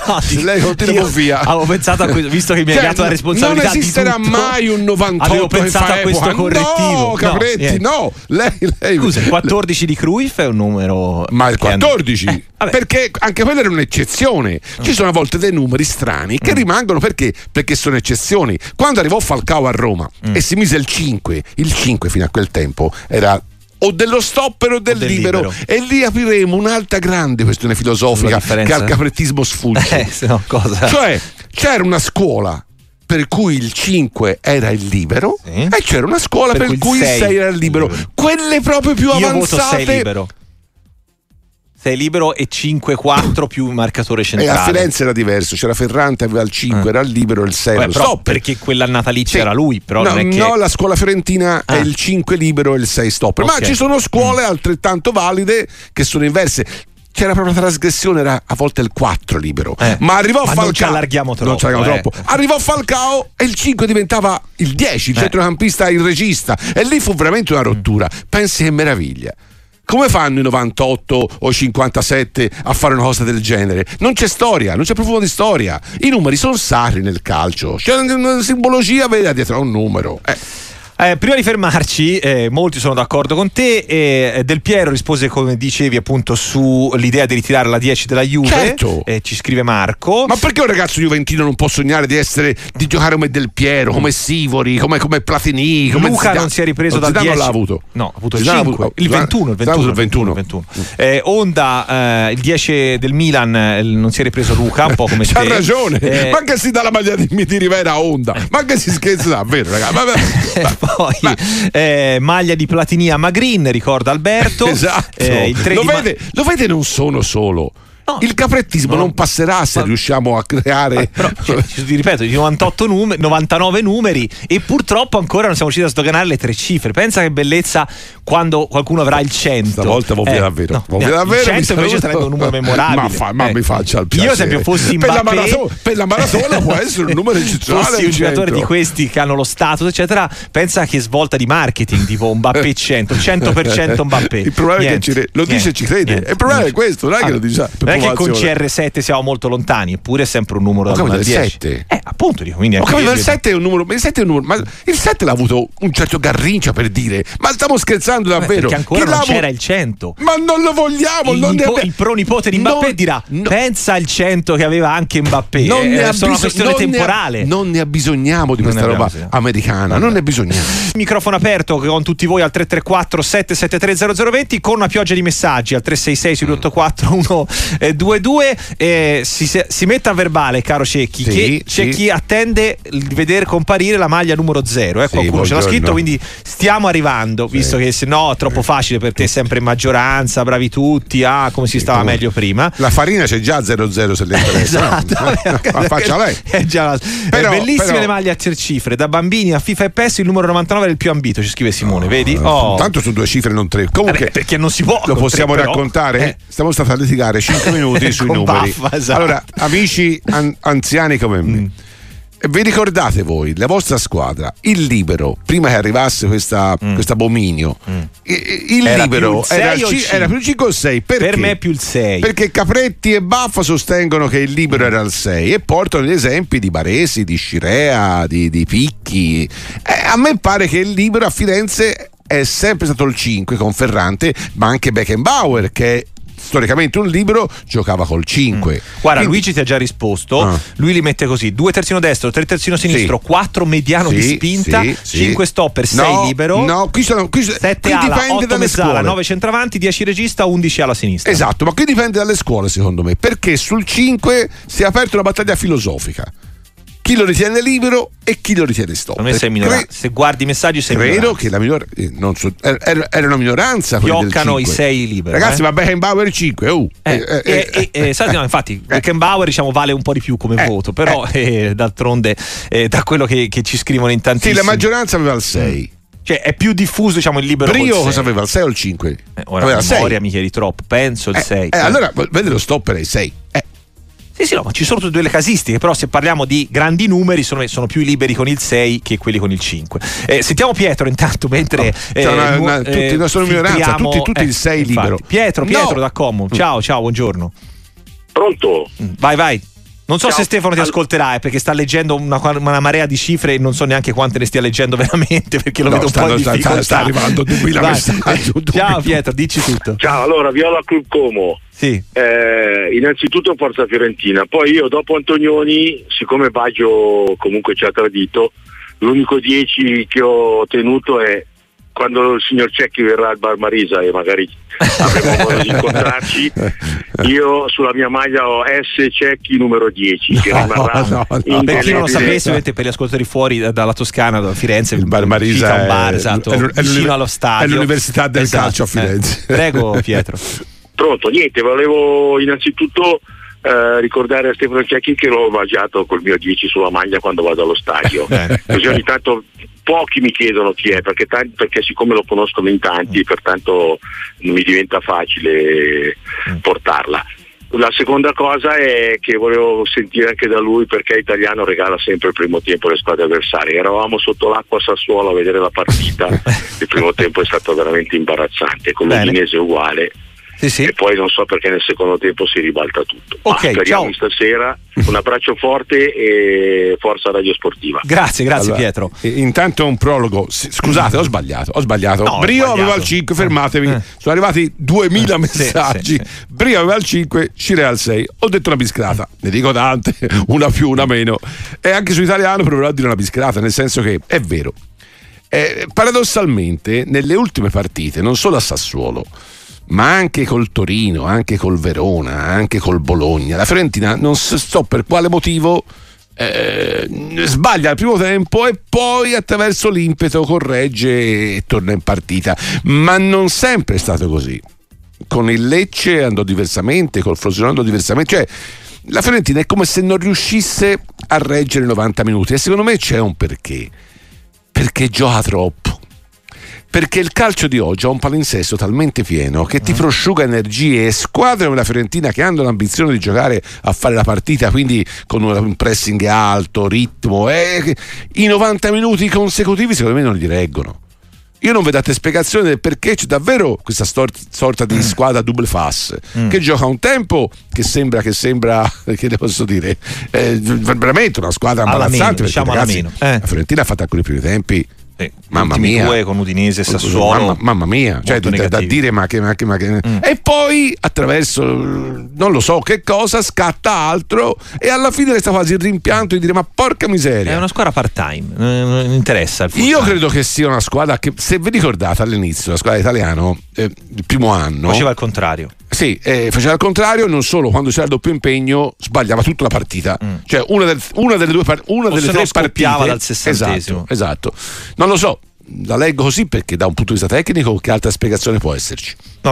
no, ti, Lei continua via. Avevo pensato a questo, visto che mi hai cioè, dato la responsabilità. Non esisterà di tutto, mai un novantotto. Avevo pensato a questo epoca. correttivo. No, Capretti, no. no. Lei, lei, Scusa, il quattordici lei. di Cruyff è un numero. Ma il quattordici? And... Eh, perché anche quella era un'eccezione. Ci sono a volte dei numeri strani che mm. rimangono perché? Perché sono eccezioni. Quando arrivò Falcao a Roma mm. e si mise il cinque, il cinque fino a quel tempo era o dello stopper o del, o del libero. libero e lì apriremo un'altra grande questione filosofica che al caprettismo sfugge. Eh, se no, cosa? Cioè c'era una scuola per cui il cinque era il libero, sì. e c'era una scuola per, per cui il sei era il libero. libero. Quelle proprio più Io avanzate. Voto sei libero. sei libero e cinque quattro più marcatore centrale. E a Firenze era diverso, c'era Ferrante, aveva il cinque, ah. era il libero, il sei. Beh, però stop. Perché quell'annata lì c'era sì. lui, però no, non è che... no, la scuola fiorentina ah. è il cinque libero e il sei stopper. Okay. Ma ci sono scuole altrettanto valide che sono inverse. C'era proprio una trasgressione, era a volte il quattro libero, eh. ma arrivò ma Falcao, non ci allarghiamo troppo, non ci allarghiamo eh. troppo. Arrivò Falcao e il cinque diventava il dieci, il eh. centrocampista, il regista, e lì fu veramente una rottura. Mm. Pensi che meraviglia. Come fanno i novantotto o cinquantasette a fare una cosa del genere? Non c'è storia, non c'è profumo di storia. I numeri sono sacri nel calcio, c'è una simbologia vera dietro a un numero. Eh. Eh, prima di fermarci, eh, molti sono d'accordo con te. Eh, Del Piero rispose, come dicevi, appunto, sull'idea di ritirare la dieci della Juve. Certo. Eh, ci scrive Marco. Ma perché un ragazzo juventino non può sognare di essere di giocare come Del Piero, come Sivori, come, come Platini? Come Luca Zidane. Non si è ripreso da dieci. Non l'ha avuto. No, ha avuto il Zidane cinque. Il ventuno. Il ventuno. Il ventuno. ventuno. Eh, Onda, eh, il dieci del Milan, eh, non si è ripreso Luca, un po' come te. C'ha ragione. Eh... Ma che si dà la maglia di, di Rivera a Onda. Ma che si scherza, vero, ragazzi? Ma... Poi eh, maglia di Platini a Magrin, ricorda Alberto. Esatto. Eh, il tre lo, vede, ma- lo vede, non sono solo. No, il caprettismo no, non passerà se ma, riusciamo a creare però, cioè, ti ripeto, novantotto numeri, novantanove numeri, e purtroppo ancora non siamo riusciti a sdoganare le tre cifre. Pensa che bellezza quando qualcuno avrà il cento. Stavolta vuol dire eh, davvero, no, vuol no, davvero il cento invece sarebbe un numero memorabile. Ma, fa, ma eh. mi faccia il piacere. Io se io fossi per, Mbappé, la maratona, per la maratona può essere un numero eccezionale. Fossi un giocatore di questi che hanno lo status eccetera, pensa che svolta di marketing, tipo Mbappé cento, cento per cento Mbappé. Il problema niente, è che ci, lo niente, dice e ci crede niente, il problema niente. È questo, non è che ah, lo dice. che con C R sette siamo molto lontani, eppure è sempre un numero da uno a dieci. Eh, appunto, dico, quindi anche il sette è un numero, il sette è un numero, ma il sette l'ha avuto un certo Garrincia, per dire, ma stiamo scherzando davvero? Perché ancora non c'era il cento. Ma non lo vogliamo, il, non nipo, ne... il pronipote di Mbappé non, dirà no. Pensa al cento che aveva anche Mbappé. Non eh, ne è bisog- una questione non temporale. Ne ha, non ne abbisogniamo di non questa roba bisogno. americana, non, non ne bisogniamo. Microfono aperto con tutti voi al tre tre quattro sette sette tre zero zero due zero, con una pioggia di messaggi al tre sei sei due otto quattro uno due due. eh, si, si metta a verbale, caro Cecchi, sì, che c'è sì. chi attende il vedere comparire la maglia numero zero, eh, sì, qualcuno ce l'ha scritto, quindi stiamo arrivando, sì. visto che se no è troppo facile per te, sempre in maggioranza, bravi tutti, ah come si sì, stava come... meglio prima. La farina c'è già zero zero se le interessa. Esatto, no? No, la faccia lei. È già... però, è bellissime però... le maglie a tre cifre, da bambini a FIFA e PES il numero novantanove è il più ambito, ci scrive Simone, no, vedi? Oh. Tanto su due cifre non tre. Comunque eh beh, perché non si può. Lo possiamo tre, raccontare? Eh. Stiamo stati a litigare cinque minuti sui numeri. Baffa, esatto. Allora, amici an- anziani come me. Mm. Vi ricordate voi, la vostra squadra, il libero, prima che arrivasse questa, mm. questa Bominio, mm. il era libero più il era, il, era più il cinque o sei, perché? Per me è più il sei. Perché Capretti e Baffa sostengono che il libero mm. era il sei e portano gli esempi di Baresi, di Scirea, di, di Picchi. Eh, a me pare che il libero a Firenze è sempre stato il cinque con Ferrante, ma anche Beckenbauer, che è storicamente un libero, giocava col cinque. Mm. Guarda, quindi... Luigi ti ha già risposto. Ah. Lui li mette così: due terzino destro, tre terzino sinistro, sì. quattro mediano sì, di spinta, sì, cinque sì. stopper, no, sei libero. No, qui sono qui, sette qui ala, dipende otto mezzala, nove centravanti, dieci regista, undici alla sinistra. Esatto, ma qui dipende dalle scuole, secondo me, perché sul cinque si è aperta una battaglia filosofica. Chi lo ritiene libero e chi lo ritiene stopper. Non sei minor- se guardi i messaggi sei credo minoranza. Che la minor- eh, non so, era, era una minoranza. Fioccano i sei liberi. Ragazzi, eh? Ma Beckenbauer cinque. Uh, eh, eh, eh, eh, eh, eh, eh, no, infatti, eh. Beckenbauer diciamo vale un po' di più come eh, voto, però eh. Eh, d'altronde eh, da quello che, che ci scrivono in tantissimi. Sì, la maggioranza aveva il sei. Cioè è più diffuso, diciamo, il libero. Brio cosa aveva, il sei o il cinque? Eh, ora aveva la memoria mi chiedi troppo. Penso il eh, sei. Eh, eh. Allora vedi lo stopper è il sei. Eh. Sì, sì, no, ma ci sono tutte due le casistiche, però se parliamo di grandi numeri sono, sono più liberi con il sei che quelli con il cinque. Eh, sentiamo Pietro intanto mentre eh, cioè una, una, tutti, eh, sono minoranza, tutti, tutti eh, il sei infatti. Libero. Pietro, Pietro no. da Como. Ciao, ciao, buongiorno. Pronto? Vai, vai. Non so ciao. se Stefano ti All... ascolterà, eh, perché sta leggendo una, una marea di cifre e non so neanche quante ne stia leggendo veramente, perché lo no, vedo un po' in difficoltà. Sta arrivando duemila messaggi. Ciao Pietro, dici tutto. Ciao, allora Viola Club Como. Sì. Eh, innanzitutto forza Fiorentina, poi io dopo Antonioni, siccome Baggio comunque ci ha tradito, l'unico dieci che ho tenuto è quando il signor Cecchi verrà al Bar Marisa e magari avremo modo di incontrarci, io sulla mia maglia ho S Cecchi numero dieci che no, rimarrà no, no, per chi non lo sapesse, per gli ascoltatori fuori dalla Toscana, da Firenze, il Bar Marisa è un bar, esatto, è, è, vicino allo stadio, è l'università del esatto, calcio a Firenze. Eh. Prego Pietro. Pronto, niente, volevo innanzitutto eh, ricordare a Stefano Cecchi che l'ho omaggiato col mio dieci sulla maglia quando vado allo stadio, così ogni tanto pochi mi chiedono chi è, perché, tanti, perché siccome lo conoscono in tanti, pertanto mi diventa facile portarla. La seconda cosa è che volevo sentire anche da lui perché Italiano regala sempre il primo tempo alle squadre avversarie. Eravamo sotto l'acqua a Sassuolo a vedere la partita, il primo tempo è stato veramente imbarazzante, con l'Udinese uguale. Sì, sì. E poi non so perché nel secondo tempo si ribalta tutto. Ok, ah, speriamo stasera. Un abbraccio forte e forza Radio Sportiva. Grazie, grazie allora, Pietro. Intanto un prologo. Scusate, ho sbagliato. Ho sbagliato. No, Brio sbagliato. aveva il cinque, fermatevi. Eh. Sono arrivati duemila eh, messaggi. Sì, sì, sì. Brio aveva il cinque, Scirea al sei. Ho detto una biscrata. Ne dico tante, una più, una meno. E anche su Italiano proverò a dire una biscrata, nel senso che è vero. Eh, paradossalmente, nelle ultime partite, non solo a Sassuolo, ma anche col Torino, anche col Verona, anche col Bologna, la Fiorentina non so per quale motivo eh, sbaglia al primo tempo e poi attraverso l'impeto corregge e torna in partita, ma non sempre è stato così. Con il Lecce andò diversamente, col Frosinone andò diversamente, cioè la Fiorentina è come se non riuscisse a reggere novanta minuti, e secondo me c'è un perché, perché gioca troppo. Perché il calcio di oggi ha un palinsesto talmente pieno che ti prosciuga energie, e squadre come la Fiorentina che hanno l'ambizione di giocare a fare la partita, quindi con un pressing alto, ritmo, eh, i novanta minuti consecutivi secondo me non li reggono. io non vedo altre spiegazioni del perché c'è davvero questa stor- sorta di squadra double face mm. che gioca un tempo che sembra che sembra che le posso dire eh, veramente una squadra imbarazzante, diciamo, ragazzi, alla meno. Eh. La Fiorentina ha fatto alcuni primi tempi Eh, mamma mia, due con Udinese e Sassuolo, mamma, mamma mia, cioè, da, da dire ma che, ma che, ma che. Mm. E poi attraverso non lo so che cosa scatta altro e alla fine resta quasi il rimpianto di dire ma porca miseria, è una squadra part time, non interessa il io credo che sia una squadra che, se vi ricordate all'inizio la squadra italiana eh, il primo anno faceva il contrario. Sì, eh, faceva il contrario, non solo, quando c'era il doppio impegno sbagliava tutta la partita, mm. cioè una, del, una delle due part- una o delle tre partite dal sessantesimo. Esatto, esatto. Non lo so, la leggo così perché da un punto di vista tecnico che altra spiegazione può esserci? No,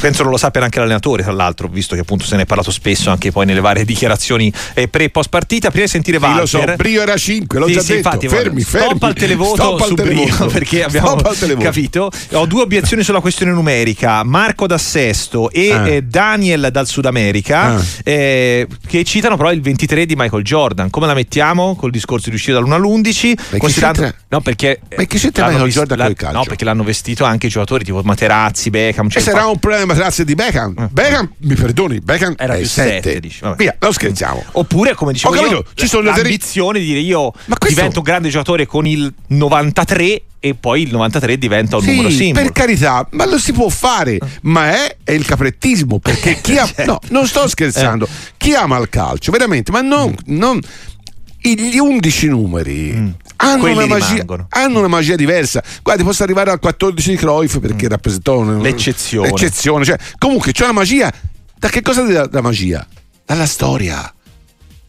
penso non lo sappia neanche l'allenatore, tra l'altro, visto che appunto se ne è parlato spesso anche poi nelle varie dichiarazioni pre e post partita. Prima di sentire Walter, sì, lo so, Brio era cinque, l'ho sì, già sì, detto, infatti, fermi, fermi stop al televoto stop al su televoto. Brio, perché abbiamo televoto. Capito. Ho due obiezioni sulla questione numerica. Marco da Sesto e ah. eh, Daniel dal Sud America ah. eh, che citano però il ventitré di Michael Jordan. Come la mettiamo col discorso di uscire dall'uno all'undici? Considerando... No, perché... Eh, L'hanno vist- la- calcio. No, perché l'hanno vestito anche i giocatori tipo Materazzi, Beckham. Cioè e sarà fa- un problema Materazzi di Beckham? Eh. Beckham, mi perdoni, Beckham era è più sette. Via, non scherziamo. Oppure, come dicevo io, capito, ci l- sono l'ambizione deri- di dire io questo... divento un grande giocatore con il novantatré e poi il novantatré diventa un sì, numero simbolo. Per carità, ma lo si può fare, ma è, è il caprettismo, perché chi ha... certo. No, non sto scherzando. Eh. Chi ama il calcio, veramente, ma non... Mm. non... gli undici numeri mm. hanno, una magia, hanno una magia diversa. Guarda, posso arrivare al quattordici di Cruyff perché mm. rappresentò un, l'eccezione, l'eccezione. Cioè, comunque c'è una magia. Da che cosa deriva la magia? Dalla storia.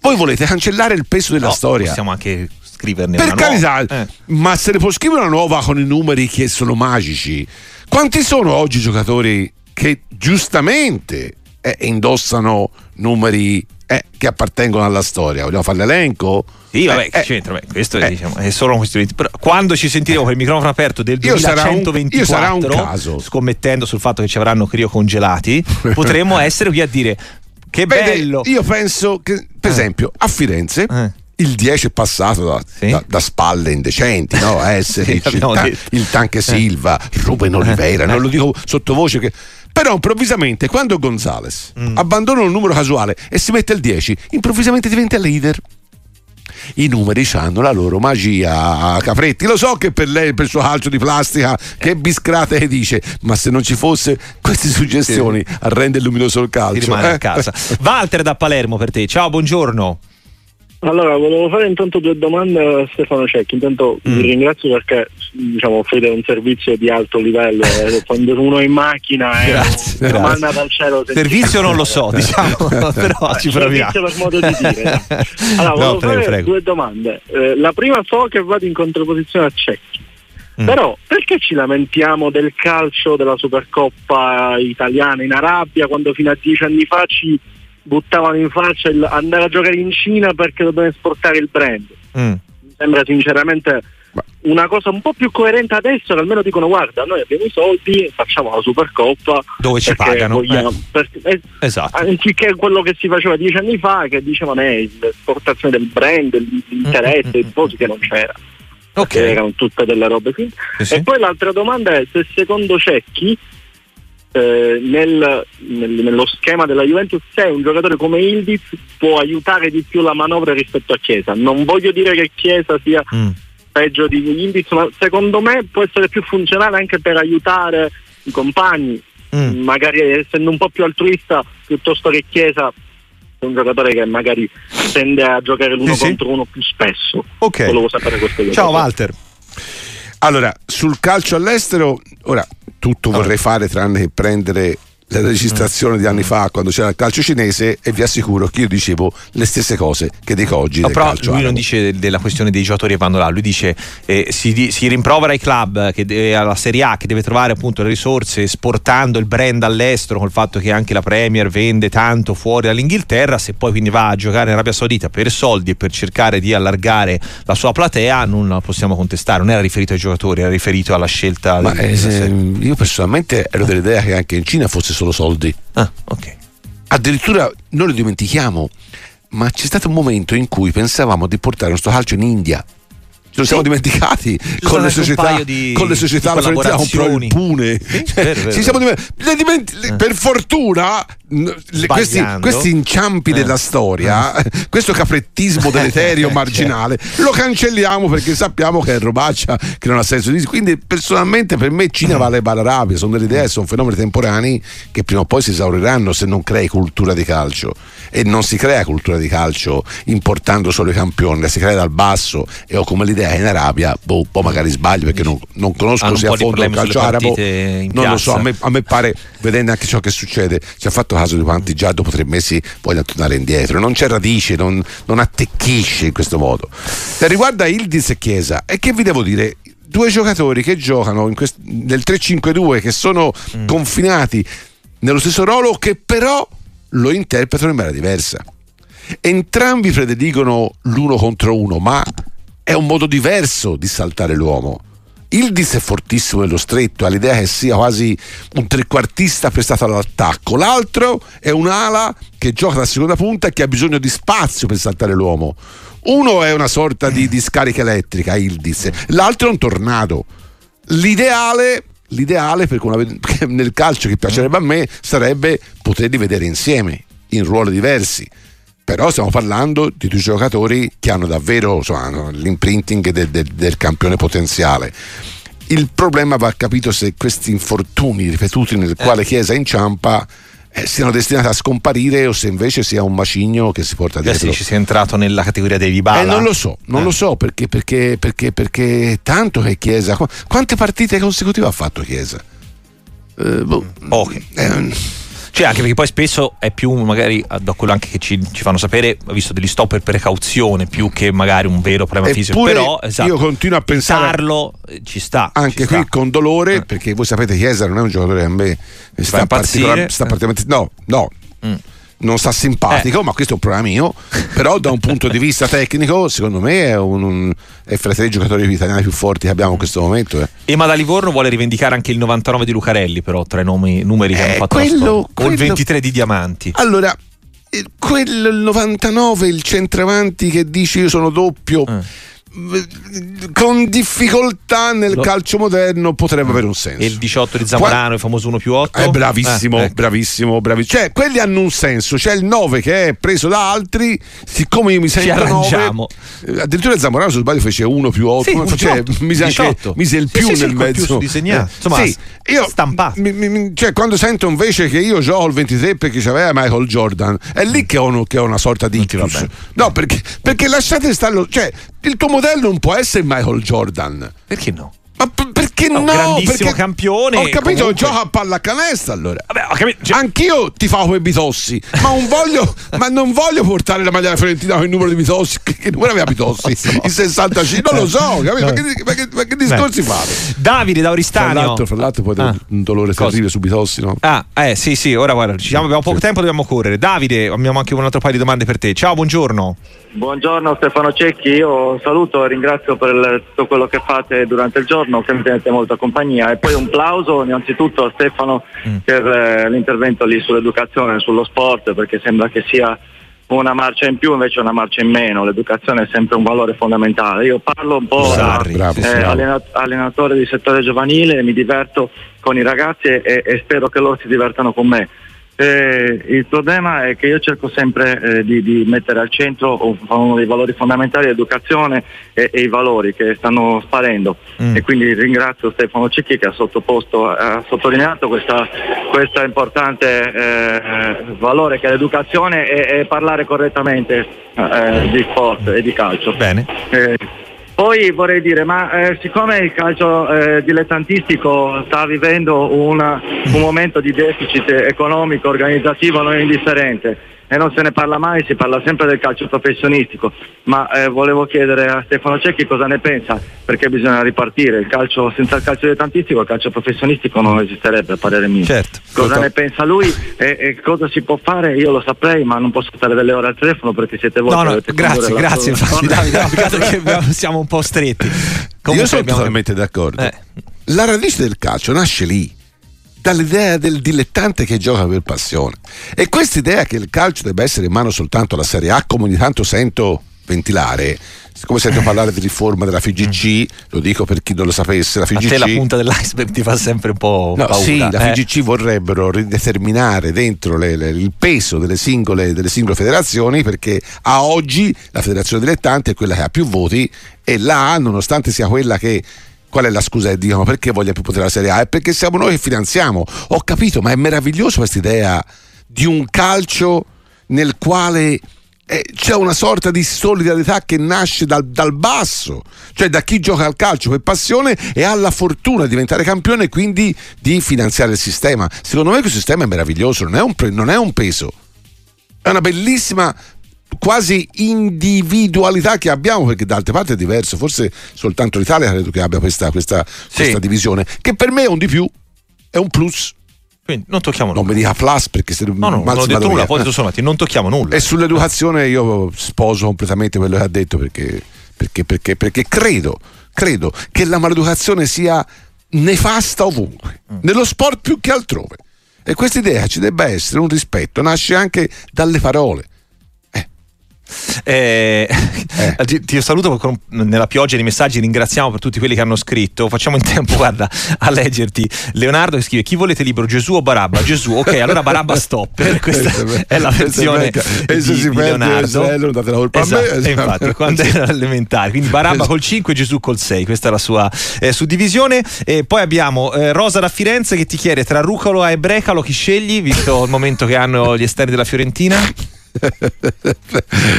Voi volete cancellare il peso della no, storia? Possiamo anche scriverne per una carità, eh. ma se ne può scrivere una nuova con i numeri che sono magici. Quanti sono oggi giocatori che giustamente eh, indossano numeri Eh, che appartengono alla storia? Vogliamo fare l'elenco? Sì, vabbè, eh, che c'entra? Beh, questo eh, diciamo, è solo una questione. Però quando ci sentiremo eh, con il microfono aperto del duemilacentoventiquattro, io sarà un, io sarà un caso. Scommettendo sul fatto che ci avranno criocongelati, potremmo essere qui a dire che Vede, bello. Io penso che, per eh. esempio, a Firenze eh. il dieci è passato da, sì? da, da spalle indecenti, no? Eh, sì, il, ta- il Tanque Silva, eh. Ruben Oliveira, eh. non lo dico sottovoce che... Però improvvisamente quando Gonzales mm. abbandona un numero casuale e si mette al dieci, improvvisamente diventa leader. I numeri hanno la loro magia, Capretti. Lo so che per lei, per il suo calcio di plastica, che biscrate che dice, ma se non ci fosse queste suggestioni sì. a rendere luminoso il calcio. Ti rimane eh? a casa. Walter da Palermo per te. Ciao, buongiorno. Allora, volevo fare intanto due domande a Stefano Cecchi. Intanto mm. vi ringrazio perché diciamo offrite un servizio di alto livello eh, quando uno è in macchina eh, grazie, domanda grazie. Dal cielo servizio non lo so diciamo però eh, ci proviamo per modo di dire. Allora, volevo no, prego, fare prego. due domande eh, la prima so che vado in controposizione a Cecchi mm. però perché ci lamentiamo del calcio della Supercoppa italiana in Arabia quando fino a dieci anni fa ci buttavano in faccia il andare a giocare in Cina perché dobbiamo esportare il brand. Mm. Mi sembra sinceramente una cosa un po' più coerente adesso, che almeno dicono guarda, noi abbiamo i soldi, facciamo la Supercoppa dove ci pagano. Vogliamo, eh. Perché, eh, esatto. Anziché quello che si faceva dieci anni fa, che dicevano eh, l'esportazione del brand, l'interesse, mm. il posto che non c'era. Ok. Erano tutte delle robe qui. Eh sì. E poi l'altra domanda è se secondo Cecchi Eh, nel, nel, nello schema della Juventus se un giocatore come Yıldız può aiutare di più la manovra rispetto a Chiesa. Non voglio dire che Chiesa sia mm. peggio di Yıldız, ma secondo me può essere più funzionale anche per aiutare i compagni mm. magari essendo un po' più altruista piuttosto che Chiesa, un giocatore che magari tende a giocare l'uno sì, contro sì. uno più spesso. Ok, volevo sapere questo. Ciao cosa. Walter. Allora, sul calcio all'estero, ora tutto allora. vorrei fare tranne che prendere la registrazione mm. di anni fa quando c'era il calcio cinese e vi assicuro che io dicevo le stesse cose che dico oggi no, del però calcio lui arabo. Non dice della questione dei giocatori che vanno là, lui dice eh, si, si rimprovera ai club che de- alla Serie A che deve trovare appunto le risorse esportando il brand all'estero col fatto che anche la Premier vende tanto fuori dall'Inghilterra, se poi quindi va a giocare in Arabia Saudita per soldi e per cercare di allargare la sua platea non la possiamo contestare, non era riferito ai giocatori, era riferito alla scelta. Ma eh, io personalmente ero dell'idea che anche in Cina fosse solo soldi. Ah, ok. Addirittura noi lo dimentichiamo, ma c'è stato un momento in cui pensavamo di portare il nostro calcio in India. Ci siamo sì. dimenticati con le, società, di, con le società con le società la Fiorentina un impune. Sì, vero, vero. Ci siamo diment- le diment- eh. Per fortuna le, questi, questi inciampi eh. della storia, eh. questo caprettismo deleterio marginale certo. lo cancelliamo, perché sappiamo che è robaccia, che non ha senso di... Quindi personalmente per me Cina vale Bararabia, sono delle idee, sono fenomeni temporanei che prima o poi si esauriranno se non crei cultura di calcio, e non si crea cultura di calcio importando solo i campioni, la si crea dal basso. E ho come l'idea in Arabia, boh, poi magari sbaglio perché non, non conosco se a fondo il calcio arabo, non lo so, a me, a me pare, vedendo anche ciò che succede, ci ha fatto caso di quanti già dopo tre mesi vogliono tornare indietro, non c'è radice, non, non attecchisce in questo modo. Per riguardo a Yıldız e Chiesa, e che vi devo dire, due giocatori che giocano in quest- nel tre cinque due, che sono mm. confinati nello stesso ruolo, che però lo interpretano in maniera diversa. Entrambi prediligono l'uno contro uno, ma è un modo diverso di saltare l'uomo. Yıldız è fortissimo nello stretto, ha l'idea che sia quasi un trequartista prestato all'attacco. L'altro è un'ala che gioca da seconda punta e che ha bisogno di spazio per saltare l'uomo. Uno è una sorta di, di scarica elettrica, Yıldız. L'altro è un tornado. L'ideale... L'ideale per una, nel calcio che piacerebbe a me sarebbe poterli vedere insieme in ruoli diversi, però stiamo parlando di due giocatori che hanno davvero, insomma, hanno l'imprinting del, del, del campione potenziale. Il problema va capito se questi infortuni ripetuti nel quale Chiesa inciampa Eh, siano destinati a scomparire o se invece sia un macigno che si porta dietro. Adesso ci si è entrato nella categoria dei Dybala. Eh, non lo so, non eh. lo so perché, perché, perché, perché tanto che Chiesa. Qu- quante partite consecutive ha fatto Chiesa? Eh, boh. Ok. Eh, cioè, anche perché poi spesso è più magari da quello anche che ci, ci fanno sapere, ho visto degli stop per precauzione più che magari un vero problema fisico. Però esatto, io continuo a pensare, Carlo ci sta anche ci qui sta. Con dolore, perché voi sapete Chiesa non è un giocatore che a me mi sta particolarmente sta particolar, no no mm. non sta simpatico, eh. ma questo è un problema mio. Però da un punto di vista tecnico secondo me è, un, un, è fra i tre giocatori italiani più forti che abbiamo in questo momento. eh. E ma da Livorno vuole rivendicare anche il novantanove di Lucarelli, però tra i nomi, numeri eh, che hanno fatto quello, quello... o il ventitré di Diamanti. Allora quello, il novantanove, il centravanti che dice io sono doppio, eh. con difficoltà nel Lo... calcio moderno potrebbe avere un senso. E il diciotto di Zamorano, Qua... il famoso uno più otto è bravissimo, eh, ecco. bravissimo, bravissimo. Cioè quelli hanno un senso. C'è il nove che è preso da altri, siccome io mi sento nove, addirittura Zamorano se sbaglio fece uno più otto, sì, uno cioè, mise, anche, mise il più sì, sì, nel sì, mezzo più eh. Insomma, sì, io, stampato mi, mi, cioè, quando sento invece che io gioco il ventitré perché c'aveva Michael Jordan, è lì che ho, uno, che ho una sorta di ictus. No, perché, perché lasciate starlo, cioè il tuo modello non può essere Michael Jordan. Perché no? Ma p- perché no? Grandissimo perché campione. Ho capito, comunque... gioca a pallacanestro allora. Vabbè, ho capito, cioè... Anch'io tifavo come Bitossi, ma non voglio, ma non voglio portare la maglia Fiorentina con il numero di Bitossi. Che numero aveva Bitossi? So. Il sessantacinque, non lo so, capito? Ma, che, ma, che, ma che discorsi fate? Davide da Oristano. Fra l'altro, fra l'altro poi ah. un dolore terribile su Bitossi, no? Ah, eh sì, sì, ora guarda, ci siamo, abbiamo poco sì. tempo, dobbiamo correre. Davide, abbiamo anche un altro paio di domande per te. Ciao, buongiorno. Buongiorno Stefano Cecchi, io saluto e ringrazio per tutto quello che fate durante il giorno, che mi tenete molta compagnia, e poi un plauso innanzitutto a Stefano mm. per l'intervento lì sull'educazione, sullo sport, perché sembra che sia una marcia in più, invece una marcia in meno. L'educazione è sempre un valore fondamentale. Io parlo un po' da eh, allenat- allenatore di settore giovanile, mi diverto con i ragazzi e, e spero che loro si divertano con me. Eh, il problema è che io cerco sempre eh, di, di mettere al centro uno dei valori fondamentali, l'educazione e, e i valori che stanno sparendo mm. e quindi ringrazio Stefano Cecchi che ha sottoposto, ha sottolineato questa, questa importante eh, valore che è l'educazione e, e parlare correttamente eh, di sport e di calcio. Bene. Eh, Poi vorrei dire, ma eh, siccome il calcio eh, dilettantistico sta vivendo una, un momento di deficit economico, organizzativo non indifferente e non se ne parla mai, si parla sempre del calcio professionistico, ma eh, volevo chiedere a Stefano Cecchi cosa ne pensa, perché bisogna ripartire, il calcio senza il calcio dilettantistico, il calcio professionistico non esisterebbe a parere mio. Certo. Cosa certo. ne pensa lui e, e cosa si può fare? Io lo saprei, ma non posso stare delle ore al telefono perché siete voi. No, no, grazie, grazie, infatti, Davide, peccato che siamo un po' stretti. Comunque io sono abbiamo... totalmente d'accordo. Eh. La radice del calcio nasce lì, dall'idea del dilettante che gioca per passione, e questa idea che il calcio debba essere in mano soltanto alla Serie A, come ogni tanto sento ventilare. Siccome sento parlare di riforma della F I G C, lo dico per chi non lo sapesse, la F I G C, a te la punta dell'iceberg ti fa sempre un po' no, paura. Sì, la eh. F I G C vorrebbero rideterminare dentro le, le, il peso delle singole, delle singole federazioni, perché a oggi la federazione dilettante è quella che ha più voti, e la, nonostante sia quella che... Qual è la scusa che dicono? Perché vogliono più potere la Serie A? È perché siamo noi che finanziamo. Ho capito, ma è meravigliosa questa idea di un calcio nel quale... c'è una sorta di solidarietà che nasce dal, dal basso, cioè da chi gioca al calcio per passione e ha la fortuna di diventare campione e quindi di finanziare il sistema. Secondo me questo sistema è meraviglioso, non è un, non è un peso, è una bellissima quasi individualità che abbiamo, perché da altre parti è diverso, forse soltanto l'Italia credo che abbia questa, questa, sì. questa divisione, che per me è un di più, è un plus. Quindi non tocchiamo nulla. Non mi dica plus, perché se no, no, non ho detto nulla, poi sono suonati, non tocchiamo nulla. E sull'educazione io sposo completamente quello che ha detto, perché, perché, perché, perché credo, credo che la maleducazione sia nefasta ovunque, mm. nello sport più che altrove. E questa idea ci debba essere un rispetto, nasce anche dalle parole. Eh, eh. Ti saluto con, nella pioggia di messaggi, ringraziamo per tutti quelli che hanno scritto, facciamo in tempo, guarda, a leggerti. Leonardo che scrive: chi volete libero, Gesù o Barabba? Gesù. Ok, allora Barabba stop, questa è la versione di, di Leonardo, esatto, infatti quando era elementare, quindi Barabba col cinque, Gesù col sei, questa è la sua eh, suddivisione. E poi abbiamo eh, Rosa da Firenze che ti chiede tra Rucolo e Brecalo chi scegli, visto il momento che hanno gli esterni della Fiorentina.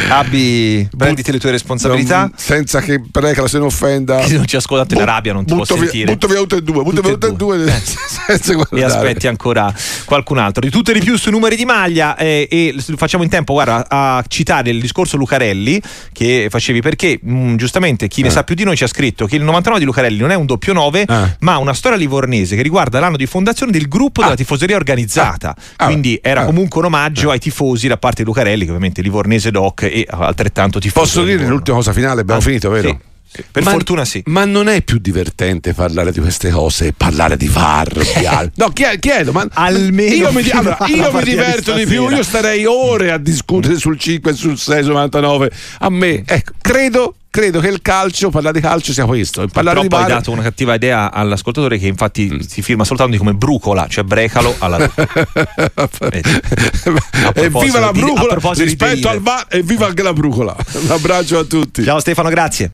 Abbi, prenditi le tue responsabilità, non, senza che Brecalo se ne offenda, che non ci ascoltate in Arabia, non ti può sentire. Butto via tutte e due, butto via tutte e due, due. Senza guardare. E aspetti ancora qualcun altro. Di tutto e di più sui numeri di maglia, eh, e facciamo in tempo, guarda, a citare il discorso Lucarelli che facevi, perché mh, giustamente chi eh. ne sa più di noi ci ha scritto che il novantanove di Lucarelli non è un doppio nove, eh. ma una storia livornese che riguarda l'anno di fondazione del gruppo ah. della tifoseria organizzata, ah. quindi ah. era ah. comunque un omaggio ah. ai tifosi da parte di Lucarelli, che ovviamente livornese doc e altrettanto tifoso. Posso dire l'ultima cosa finale? Abbiamo ah, finito, vero? Sì. Per ma, fortuna sì. Ma non è più divertente parlare di queste cose e parlare di V A R? Al... No, chiedo, ma almeno io mi, allora, io mi diverto di, di più, io starei ore a discutere sul cinque, sul sei, sul novantanove. A me, ecco, credo credo che il calcio, parlare di calcio sia questo. Parlare di V A R... hai dato una cattiva idea all'ascoltatore, che infatti mm. si firma soltanto come Brucola, cioè Brecalo alla e viva la Brucola di, rispetto di al V A R, e viva anche la Brucola. Un abbraccio a tutti. Ciao Stefano, grazie.